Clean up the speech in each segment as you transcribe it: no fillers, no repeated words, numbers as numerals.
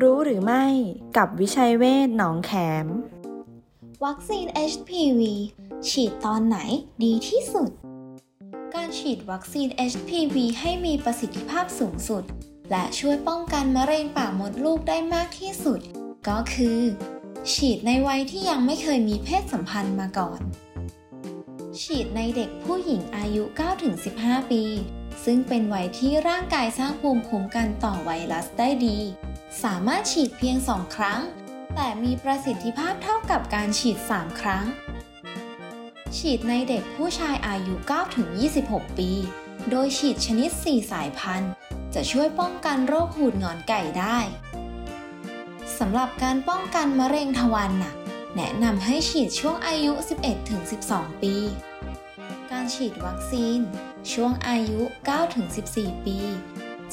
รู้หรือไม่กับวิชัยเวชหนองแขมวัคซีน HPV ฉีดตอนไหนดีที่สุดการฉีดวัคซีน HPV ให้มีประสิทธิภาพสูงสุดและช่วยป้องกันมะเร็งปากมดลูกได้มากที่สุดก็คือฉีดในวัยที่ยังไม่เคยมีเพศสัมพันธ์มาก่อนฉีดในเด็กผู้หญิงอายุ 9-15 ปีซึ่งเป็นวัยที่ร่างกายสร้างภูมิคุ้มกันต่อไวรัสได้ดีสามารถฉีดเพียง2 ครั้งแต่มีประสิทธิภาพเท่ากับการฉีด3 ครั้งฉีดในเด็กผู้ชายอายุ 9-26 ปีโดยฉีดชนิด4 สายพันธุ์จะช่วยป้องกันโรคหูดหงอนไก่ได้สำหรับการป้องกันมะเร็งทวารหนักแนะนำให้ฉีดช่วงอายุ 11-12 ปีการฉีดวัคซีนช่วงอายุ 9-14 ปี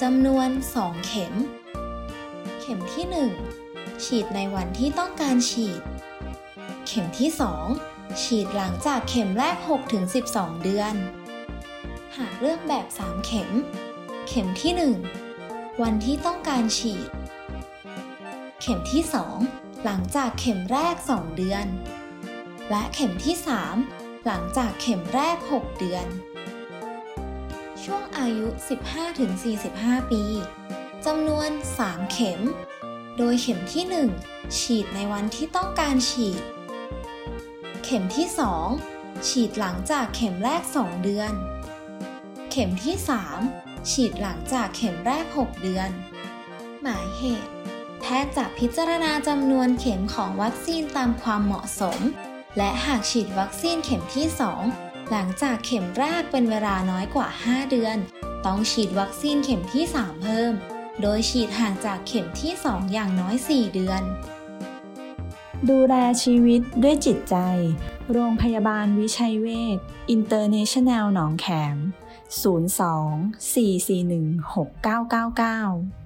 จำนวน 2 เข็มเข็มที่1ฉีดในวันที่ต้องการฉีดเข็มที่2ฉีดหลังจากเข็มแรก 6-12 เดือนหากเลือกแบบ 3 เข็มเข็มที่1วันที่ต้องการฉีดเข็มที่2หลังจากเข็มแรก2เดือนและเข็มที่3หลังจากเข็มแรก6เดือนช่วงอายุ 15-45 ปีจำนวน 3 เข็มโดยเข็มที่1ฉีดในวันที่ต้องการฉีดเข็มที่2ฉีดหลังจากเข็มแรก2เดือนเข็มที่3ฉีดหลังจากเข็มแรก6เดือนหมายเหตุแพทย์จะพิจารณาจำนวนเข็มของวัคซีนตามความเหมาะสมและหากฉีดวัคซีนเข็มที่2หลังจากเข็มแรกเป็นเวลาน้อยกว่า5เดือนต้องฉีดวัคซีนเข็มที่3เพิ่มโดยฉีดห่างจากเข็มที่2อย่างน้อย4เดือนดูแลชีวิตด้วยจิตใจโรงพยาบาลวิชัยเวชอินเตอร์เนชั่นแนลหนองแขม 02-441-6999